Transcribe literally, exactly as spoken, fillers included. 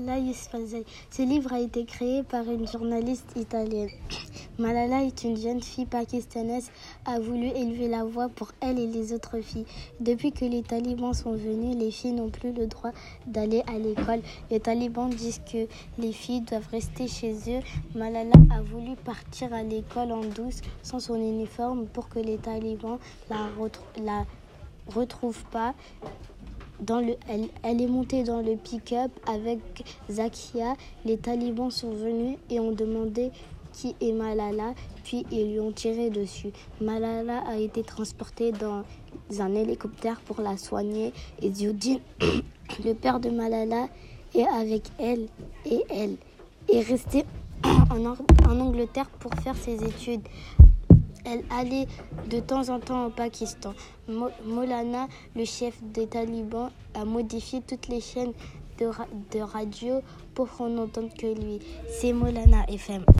Malala Yousafzai. Ce livre a été créé par une journaliste italienne. Malala est une jeune fille pakistanaise qui a voulu élever la voix pour elle et les autres filles. Depuis que les talibans sont venus, les filles n'ont plus le droit d'aller à l'école. Les talibans disent que les filles doivent rester chez eux. Malala a voulu partir à l'école en douce, sans son uniforme, pour que les talibans la, retrou- la retrouvent pas. Dans le, elle, elle est montée dans le pick-up avec Zakia. Les talibans sont venus et ont demandé qui est Malala, puis ils lui ont tiré dessus. Malala a été transportée dans un hélicoptère pour la soigner et Ziauddin, le père de Malala, est avec elle et elle est restée en, en Angleterre pour faire ses études. Elle allait de temps en temps au Pakistan. Maulana, le chef des talibans, a modifié toutes les chaînes de, ra- de radio pour qu'on n'entende que lui. C'est Maulana F M.